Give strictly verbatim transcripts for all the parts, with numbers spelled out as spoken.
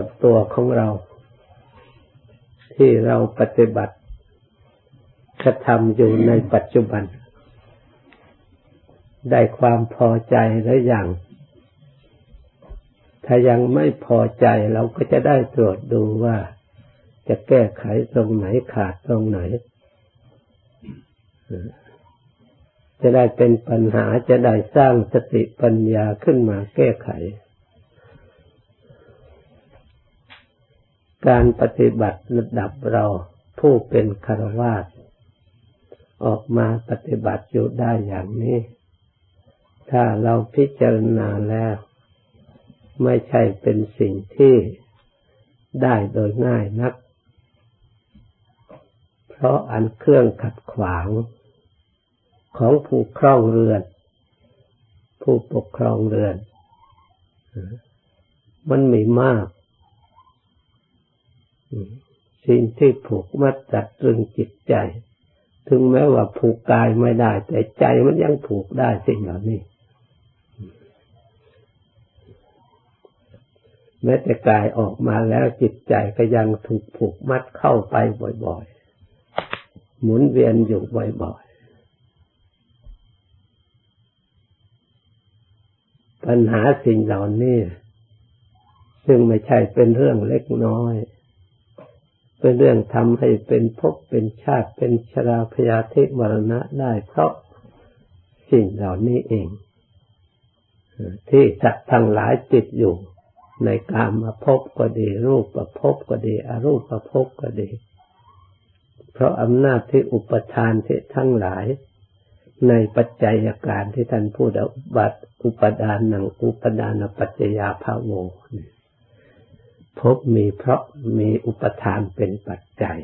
กับตัวของเราที่เราปฏิบัติกระทำอยู่ในปัจจุบันได้ความพอใจหรือยังถ้ายังไม่พอใจเราก็จะได้ตรวจดูว่าจะแก้ไขตรงไหนขาดตรงไหนจะได้เป็นปัญหาจะได้สร้างสติปัญญาขึ้นมาแก้ไขการปฏิบัติระดับเราผู้เป็นฆราวาสออกมาปฏิบัติอยู่ได้อย่างนี้ถ้าเราพิจารณาแล้วไม่ใช่เป็นสิ่งที่ได้โดยง่ายนักเพราะอันเครื่องขัดขวางของผู้ครองเรือนผู้ปกครองเรือนมันมีมากสิ่งที่ผูกมัดจัดตรึงจิตใจถึงแม้ว่าผูกกายไม่ได้แต่ใจมันยังผูกได้สิ่งเหล่านี้แม้แต่กายออกมาแล้วจิตใจก็ยังถูกผูกมัดเข้าไปบ่อยๆหมุนเวียนอยู่บ่อยๆปัญหาสิ่งเหล่านี้ซึ่งไม่ใช่เป็นเรื่องเล็กน้อยเป็นเรื่องทำให้เป็นภพเป็นชาติเป็นชราพยาธิมรณะได้เพราะสิ่งเหล่านี้เองที่สัตว์ทั้งหลายติดอยู่ในกามภพก็ดีรูปภพก็ดีอรูปภพก็ดีเพราะอำนาจที่อุปทานที่ทั้งหลายในปัจจัยการที่ท่านพูดอุบัติอุปทานนังอุปทานปัจจยาภโวภพมีเพราะมีอุปทานเป็นปัจจัย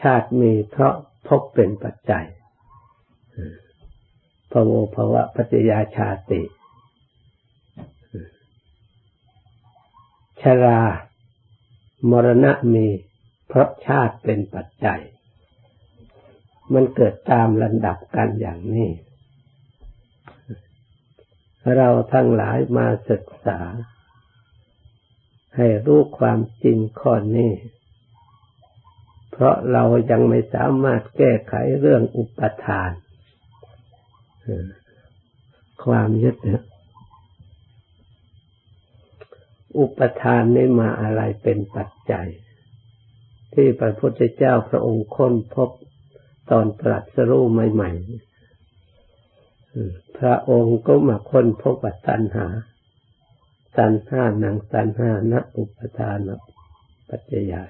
ชาติมีเพราะภพเป็นปัจจัยภโวภวะปัจจยาชาติชรามรณะมีเพราะชาติเป็นปัจจัยมันเกิดตามลำดับกันอย่างนี้เราทั้งหลายมาศึกษาให้รู้ความจริงข้อนี้เพราะเรายังไม่สามารถแก้ไขเรื่องอุปทานความยึดเนี่ยอุปทานนี่มาอะไรเป็นปัจจัยที่พระพุทธเจ้าพระองค์ค้นพบตอนตรัสรู้ใหม่ๆพระองค์ก็มาค้นพบตัณหาตัณหานังตัณหานะอุปทานปัจจยา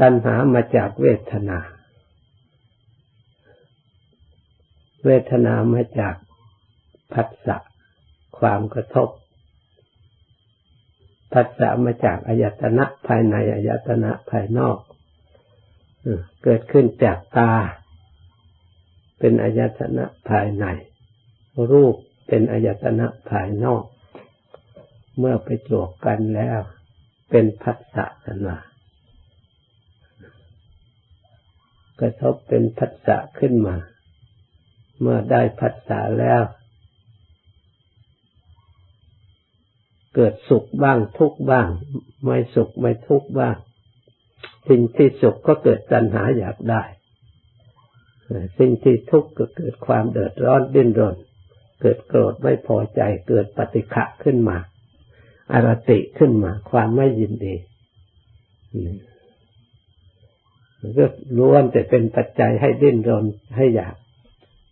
ตัณหามาจากเวทนาเวทนามาจากผัสสะความกระทบผัสสะมาจากอายตนะภายในอายตนะภายนอกเกิดขึ้นจากตาเป็นอายตนะภายในรูปเป็นอายตนะภายนอกเมื่อไปจวกกันแล้วเป็นผัสสะขึ้นมากระทบเป็นผัสสะขึ้นมาเมื่อได้ผัสสะแล้วเกิดสุขบ้างทุกข์บ้างไม่สุขไม่ทุกข์บ้างสิ่งที่สุขก็เกิดตัณหาอยากได้สิ่งที่ทุกข์ก็เกิดความเดือดร้อนดิ้นรนเกิดโกรธไม่พอใจเกิดปฏิฆะขึ้นมาอารติขึ้นมาความไม่ยินดีก็ล้วนแต่เป็นปัจจัยให้ดิ้นรนให้อยาก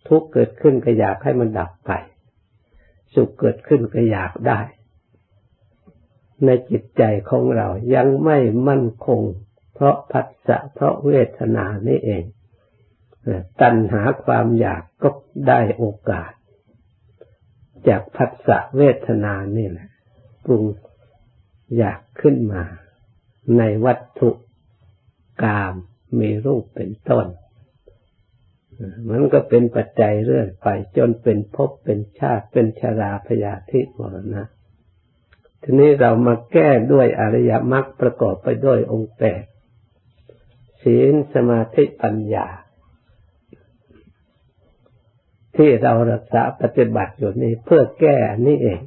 ทุกข์เกิดขึ้นก็อยากให้มันดับไปสุขเกิดขึ้นก็อยากได้ในจิตใจของเรายังไม่มั่นคงเพราะผัสสะเพราะเวทนานี่เองตัณหาความอยากก็ได้โอกาสจากผัสสะเวทนานี่แหละปรุงอยากขึ้นมาในวัตถุกามมีรูปเป็นต้นมันก็เป็นปัจจัยเรื่อยไปจนเป็นภพเป็นชาติเป็นชราพยาธิมรณะทีนี้เรามาแก้ด้วยอริยมรรคประกอบไปด้วยองค์แปดศีลสมาธิปัญญาท ที่เรารักษาปฏิบัติอยู่นี้เพื่อแก้นี่เอง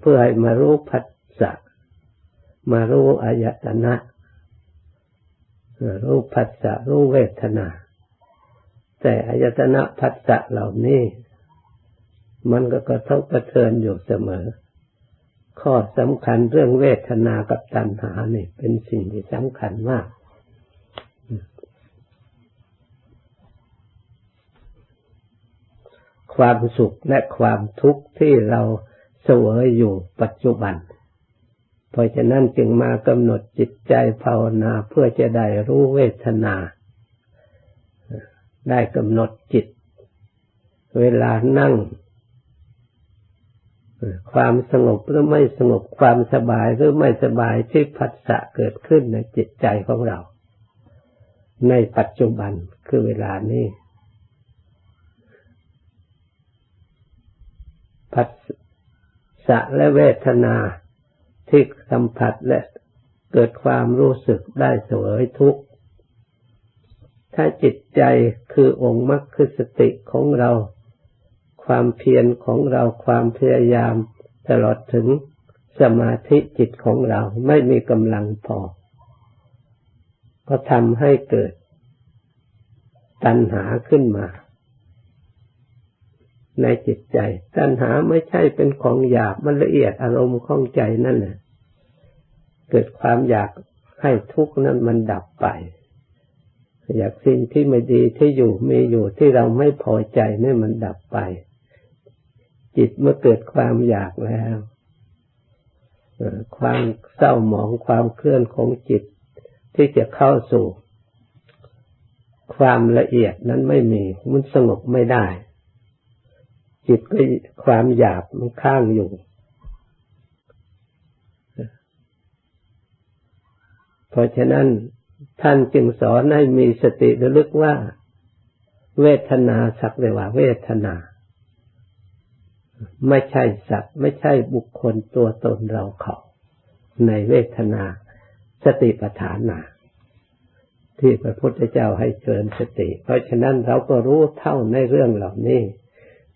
เพื่อให้มารู้ผัสสะมารู้อายตนะรู้ผัสสะรู้เวทนาแต่อายตนะผัสสะเหล่านี้มันก็กระทบกระเทือนอยู่เสมอข้อสำคัญเรื่องเวทนากับตัณหานี่เป็นสิ่งที่สำคัญมากความสุขและความทุกข์ที่เราเสวยอยู่ปัจจุบันเพราะฉะนั้นจึงมากำหนดจิตใจภาวนาเพื่อจะได้รู้เวทนาได้กำหนดจิตเวลานั่งความสงบหรือไม่สงบความสบายหรือไม่สบายที่ผัสสะเกิดขึ้นในจิตใจของเราในปัจจุบันคือเวลานี้ผัสสะและเวทนาที่สัมผัสและเกิดความรู้สึกได้เสวยทุกข์ถ้าจิตใจคือองค์มรรคคือสติของเราความเพียรของเราความพยายามตลอดถึงสมาธิจิตของเราไม่มีกำลังพอก็ทำให้เกิดตัณหาขึ้นมาในจิตใจตัณหาไม่ใช่เป็นของหยาบมันละเอียดอารมณ์ของใจนั่นแหละเกิดความอยากให้ทุกข์นั้นมันดับไปอยากสิ่งที่ไม่ดีที่อยู่มีอยู่ที่เราไม่พอใจนี่มันดับไปจิตเมื่อเกิดความอยากแล้วความเศร้าหมองความเคลื่อนของจิตที่จะเข้าสู่ความละเอียดนั้นไม่มีมันสงบไม่ได้จิตก็ความหยาบมันข้างอยู่เพราะฉะนั้นท่านจึงสอนให้มีสติระลึกว่าเวทนาสักแต่ว่าเวทนาไม่ใช่สัตว์ไม่ใช่บุคคลตัวตนเราเขาในเวทนาสติปัฏฐานาที่พระพุทธเจ้าให้เจริญสติเพราะฉะนั้นเราก็รู้เท่าในเรื่องเหล่านี้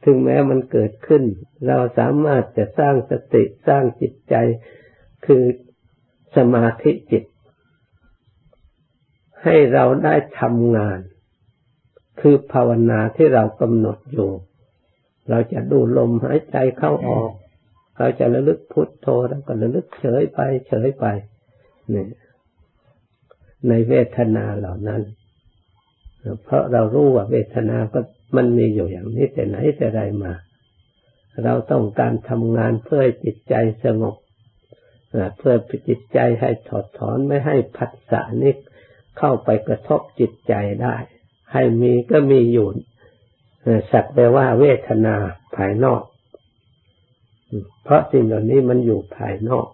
ถึงแม้มันเกิดขึ้นเราสามารถจะสร้างสติสร้างจิตใจคือสมาธิจิตให้เราได้ทำงานคือภาวนาที่เรากำหนดอยู่เราจะดูลมหายใจเข้าออกเราจะระลึกพุทโธแล้วก็ระลึกเฉยไปเฉยไปนี่ในเวทนาเหล่านั้นเพราะเรารู้ว่าเวทนาก็มันมีอยู่อย่างนี้แต่ไหนแต่ไรมาเราต้องการทำงานเพื่อจิตใจสงบเพื่อจิตใจให้ถอดถอนไม่ให้ผัสสะนี้เข้าไปกระทบจิตใจได้ให้มีก็มีอยู่สักแต่ว่าเวทนาภายนอกเพราะสิ่งเหล่านี้มันอยู่ภายนอก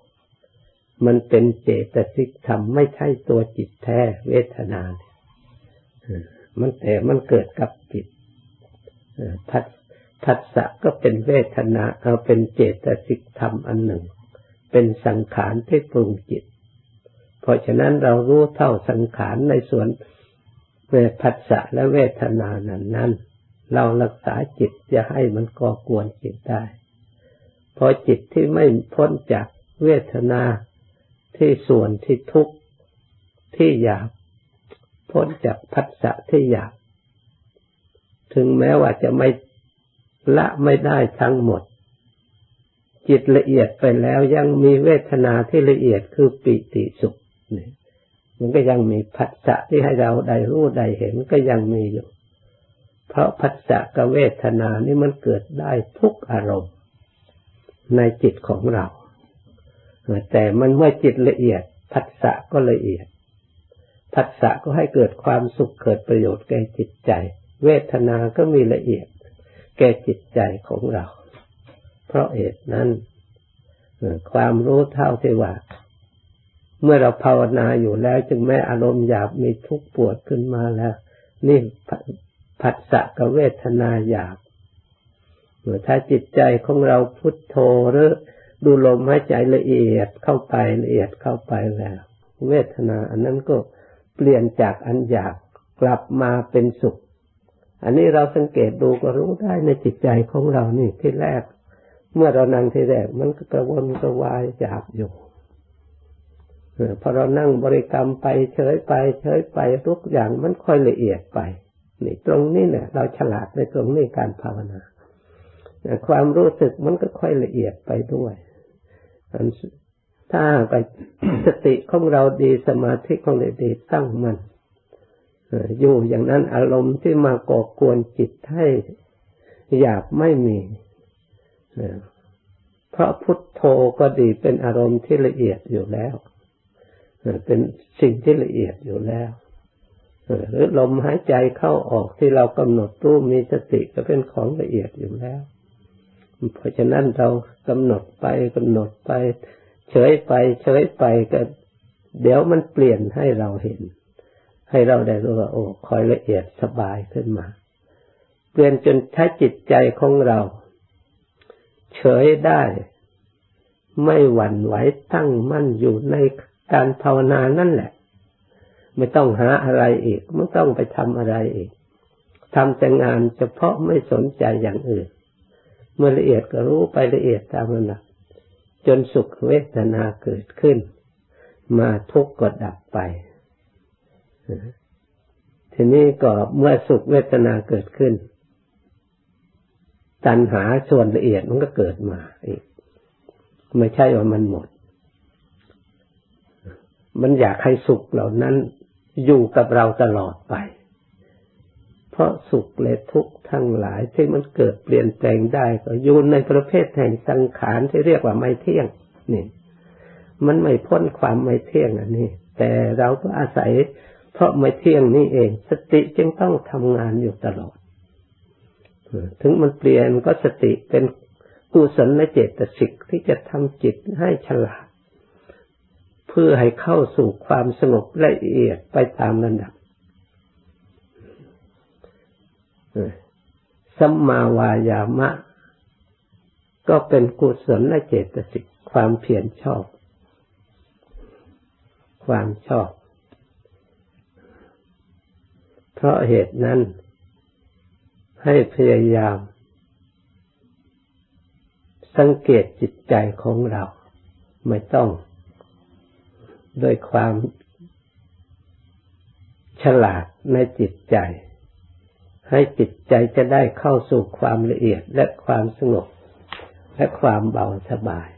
มันเป็นเจตสิกธรรมไม่ใช่ตัวจิตแท้เวทนามันแต่มันเกิดกับจิตผัสผัสสะก็เป็นเวทนาเอาเป็นเจตสิกธรรมอันหนึ่งเป็นสังขารที่ปรุงจิตเพราะฉะนั้นเรารู้เท่าสังขารในส่วนเวทผัสสะและเวทนานั้นนั้นเรารักษาจิตจะให้มันก่อกวนจิตได้พอจิตที่ไม่พ้นจากเวทนาที่ส่วนที่ทุกข์ที่อยากพ้นจากผัสสะที่อยากถึงแม้ว่าจะไม่ละไม่ได้ทั้งหมดจิตละเอียดไปแล้วยังมีเวทนาที่ละเอียดคือปิติสุขมันก็ยังมีผัสสะที่ให้เราได้รู้ได้เห็นก็ยังมีอยู่เพราะผัสสะกับเวทนานี่มันเกิดได้ทุกอารมณ์ในจิตของเราแต่มันเมื่อจิตละเอียดผัสสะก็ละเอียดผัสสะก็ให้เกิดความสุขเกิดประโยชน์แก่จิตใจเวทนาก็มีละเอียดแก่จิตใจของเราเพราะเหตุนั้นความรู้เท่าที่ว่าเมื่อเราภาวนาอยู่แล้วจึงแม้อารมณ์หยาบมีทุกข์ปวดขึ้นมาแล้วนี่ผัสสะกับเวทนาหยาบถ้าจิตใจของเราพุทโธหรือดูลมหายใจละเอียดเข้าไปละเอียดเข้าไปแล้วเวทนาอันนั้นก็เปลี่ยนจากอันหยาบกลับมาเป็นสุข อันนี้เราสังเกตดูก็รู้ได้ในจิตใจของเรานี่ที่แรกเมื่อเรานั่งที่แรกมันก็กระวนกระวายอยากอยู่พอเรานั่งบริกรรมไปเฉยไปเฉยไปทุกอย่างมันค่อยละเอียดไปนี่ตรงนี้เนี่ยเราฉลาดในตรงนี้การภาวนาความรู้สึกมันก็ค่อยละเอียดไปด้วยถ้าไปสติของเราดีสมาธิของเราดีตั้งมันอยู่อย่างนั้นอารมณ์ที่มาก่อกวนจิตให้อยากไม่มีเพราะพุทโธก็ดีเป็นอารมณ์ที่ละเอียดอยู่แล้วเป็นสิ่งที่ละเอียดอยู่แล้วหรือลมหายใจเข้าออกที่เรากำหนดรู้มีสติก็เป็นของละเอียดอยู่แล้วเพราะฉะนั้นเรากำหนดไปกำหนดไปเฉยไปเฉยไปก็เดี๋ยวมันเปลี่ยนให้เราเห็นให้เราได้รู้ว่าโอ้ค่อยละเอียดสบายขึ้นมาเปลี่ยนจนถ้าจิตใจของเราเฉยได้ไม่หวั่นไหวตั้งมั่นอยู่ในการภาวนานั่นแหละไม่ต้องหาอะไรอีกไม่ต้องไปทำอะไรอีกทำแต่งานเฉพาะไม่สนใจอย่างอื่นเมื่อละเอียดก็รู้ไปละเอียดตามระดับจนสุขเวทนาเกิดขึ้นมาทุกข์ก็ดับไปทีนี้ก็เมื่อสุขเวทนาเกิดขึ้นตัณหาส่วนละเอียดมันก็เกิดมาอีกไม่ใช่ว่ามันหมดมันอยากให้สุขเหล่านั้นอยู่กับเราตลอดไปเพราะสุขและทุกข์ทั้งหลายที่มันเกิดเปลี่ยนแปลงได้ก็อยู่ในประเภทแห่งสังขารที่เรียกว่าไม่เที่ยงนี่มันไม่พ้นความไม่เที่ยงอันนี้แต่เราก็อาศัยเพราะไม่เที่ยงนี่เองสติจึงต้องทำงานอยู่ตลอดถึงมันเปลี่ยนก็สติเป็นกุศลเจตสิกที่จะทำจิตให้ฉลาดเพื่อให้เข้าสู่ความสงบละเอียดไปตามระดับสัมมาวายามะก็เป็นกุศลเจตสิกความเพียรชอบความชอบเพราะเหตุนั้นให้พยายามสังเกตจิตใจของเราไม่ต้องโดยความฉลาดในจิตใจให้จิตใจจะได้เข้าสู่ความละเอียดและความสงบและความเบาสบาย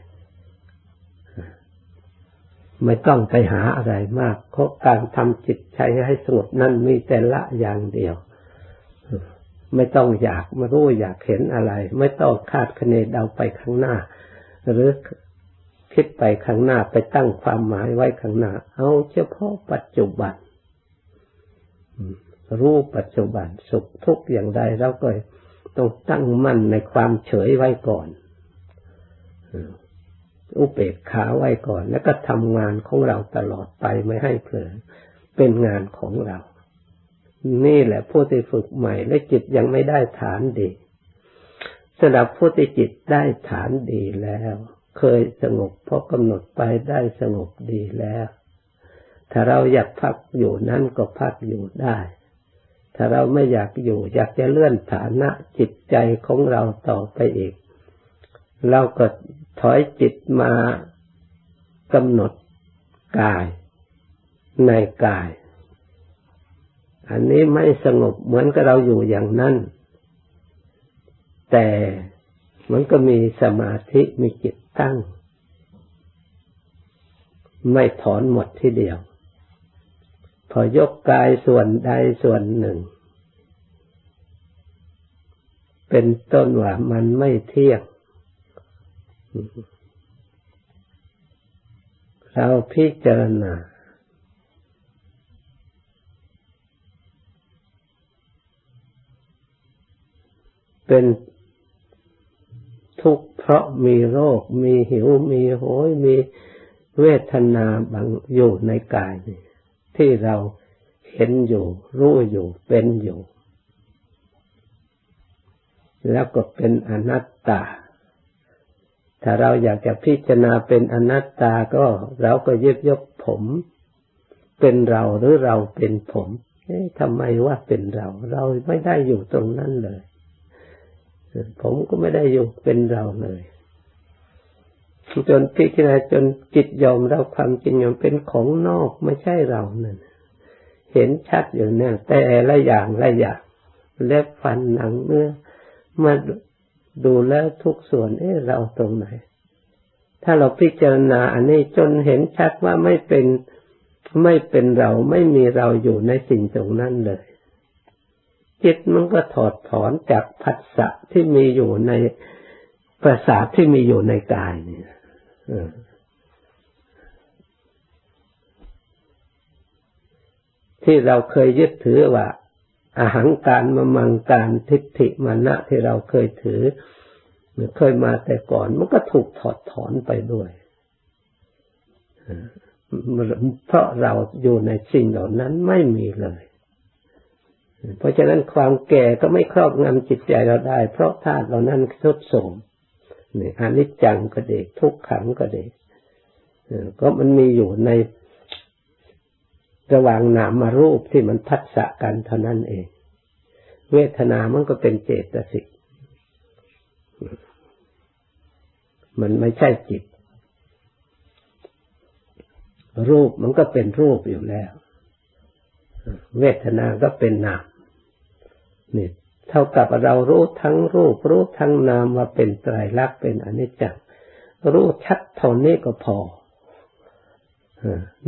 ไม่ต้องไปหาอะไรมากเพราะการทำจิตใจให้สงบนั้นมีแต่ละอย่างเดียวไม่ต้องอยากไม่รู้อยากเห็นอะไรไม่ต้องคาดคะเนเดาไปข้างหน้าหรือคิดไปข้างหน้าไปตั้งความหมายไว้ข้างหน้าเอาเฉพาะปัจจุบันรู้ปัจจุบันสุขทุกข์อย่างใดเราก็ต้องตั้งมั่นในความเฉยไว้ก่อนอุเบกขาไว้ก่อนแล้วก็ทำงานของเราตลอดไปไม่ให้เผลอเป็นงานของเรานี่แหละผู้ที่ฝึกใหม่และจิตยังไม่ได้ฐานดีสำหรับผู้ที่จิตได้ฐานดีแล้วเคยสงบเพราะกำหนดไปได้สงบดีแล้วถ้าเราอยากพักอยู่นั้นก็พักอยู่ได้ถ้าเราไม่อยากอยู่อยากจะเลื่อนฐานะจิตใจของเราต่อไปอีกเราก็ถอยจิตมากำหนดกายในกายอันนี้ไม่สงบเหมือนกับเราอยู่อย่างนั้นแต่มันก็มีสมาธิมีจิตตั้งไม่ถอนหมดทีเดียวพอยกกายส่วนใดส่วนหนึ่งเป็นต้นว่ามันไม่เที่ยงเราพิจารณาเป็นทุกข์เพราะมีโรคมีหิวมีโหยมีเวทนาบางอยู่ในกายที่เราเห็นอยู่รู้อยู่เป็นอยู่แล้วก็เป็นอนัตตาถ้าเราอยากจะพิจารณาเป็นอนัตตาก็เราก็ยึดยกผมเป็นเราหรือเราเป็นผม ทำไมว่าเป็นเราเราไม่ได้อยู่ตรงนั้นเลยผมก็ไม่ได้อยู่เป็นเราเลยจนพิจารณาจนจิตยอมรับความจริงยอมเป็นของนอกไม่ใช่เรานั่นเห็นชัดอยู่เนี่ยแต่ละอย่างละอย่างเล็บฟันหนังเนื้อมาดูแลทุกส่วนเอ๊ะเราตรงไหนถ้าเราพิจารณาอันนี้จนเห็นชัดว่าไม่เป็นไม่เป็นเราไม่มีเราอยู่ในสิ่งตรงนั้นเลยจิตมันก็ถอดถอนจากผัสสะที่มีอยู่ในประสาทที่มีอยู่ในกายนี่ที่เราเคยยึดถือว่าอหังการมมังการทิฏฐิมานะที่เราเคยถือเคยมาแต่ก่อนมันก็ถูกถอดถอนไปด้วยเพราะเราอยู่ในสิ่งเหล่านั้นไม่มีเลยเพราะฉะนั้นความแก่ก็ไม่ครอบงำจิตใจเราได้เพราะธาตุเหล่านั้นทรุดโทรมนี่อนิจจังก็เด็กทุกขังก็เด็กก็มันมีอยู่ในระหว่างนามรูปที่มันผัสสะกันเท่านั้นเองเวทนามันก็เป็นเจตสิกมันไม่ใช่จิตรูปมันก็เป็นรูปอยู่แล้วเวทนาก็เป็นนามนี่เท่ากับเรารู้ทั้งรูปรู้ทั้งนามว่าเป็นไตรลักษณ์เป็นอนิจจังรู้ชัดเท่านี้ก็พอ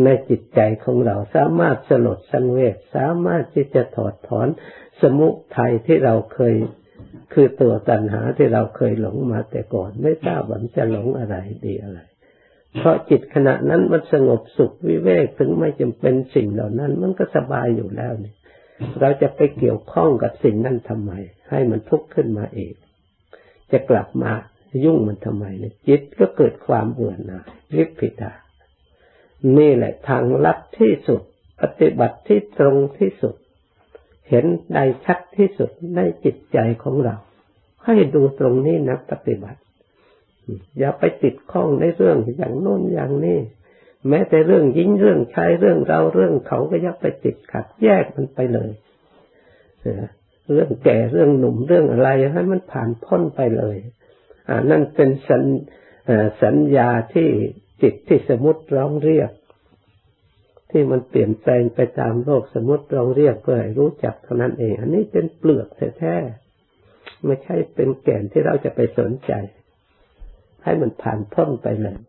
ในจิตใจของเราสามารถสลดสังเวชสามารถที่จะถอดถอนสมุทัยที่เราเคยคือตัวตัณหาที่เราเคยหลงมาแต่ก่อนไม่ทราบว่าจะหลงอะไรดีอะไรเพราะจิตขณะนั้นมันสงบสุขวิเวกถึงไม่จำเป็นสิ่งเหล่านั้นมันก็สบายอยู่แล้วนี่เราจะไปเกี่ยวข้องกับสิ่งนั้นทำไมให้มันทุกข์ขึ้นมาเองจะกลับมายุ่งมันทำไมเนี่ยจิตก็เกิดความเบื่อหน่ายวิพิธานี่แหละทางลัดที่สุดปฏิบัติที่ตรงที่สุดเห็นได้ชัดที่สุดในจิตใจของเราให้ดูตรงนี้นะปฏิบัติอย่าไปติดข้องในเรื่องอย่างโน้นอย่างนี้แม้แต่เรื่องยิงเรื่องชายเรื่องเราเรื่องเขาก็อย่าไปติดขัดแยกมันไปเลยเรื่องแก่เรื่องหนุ่มเรื่องอะไรให้มันผ่านพ้นไปเลยอ่านั่นเป็นสัญสัญญาที่จิตที่สมมติร้องเรียกที่มันเปลี่ยนแปลงไปตามโลกสมมติร้องเรียกเพื่อให้รู้จักเท่านั้นเองอันนี้เป็นเปลือกแท้ๆไม่ใช่เป็นแก่นที่เราจะไปสนใจให้มันผ่านพ้นไปเลย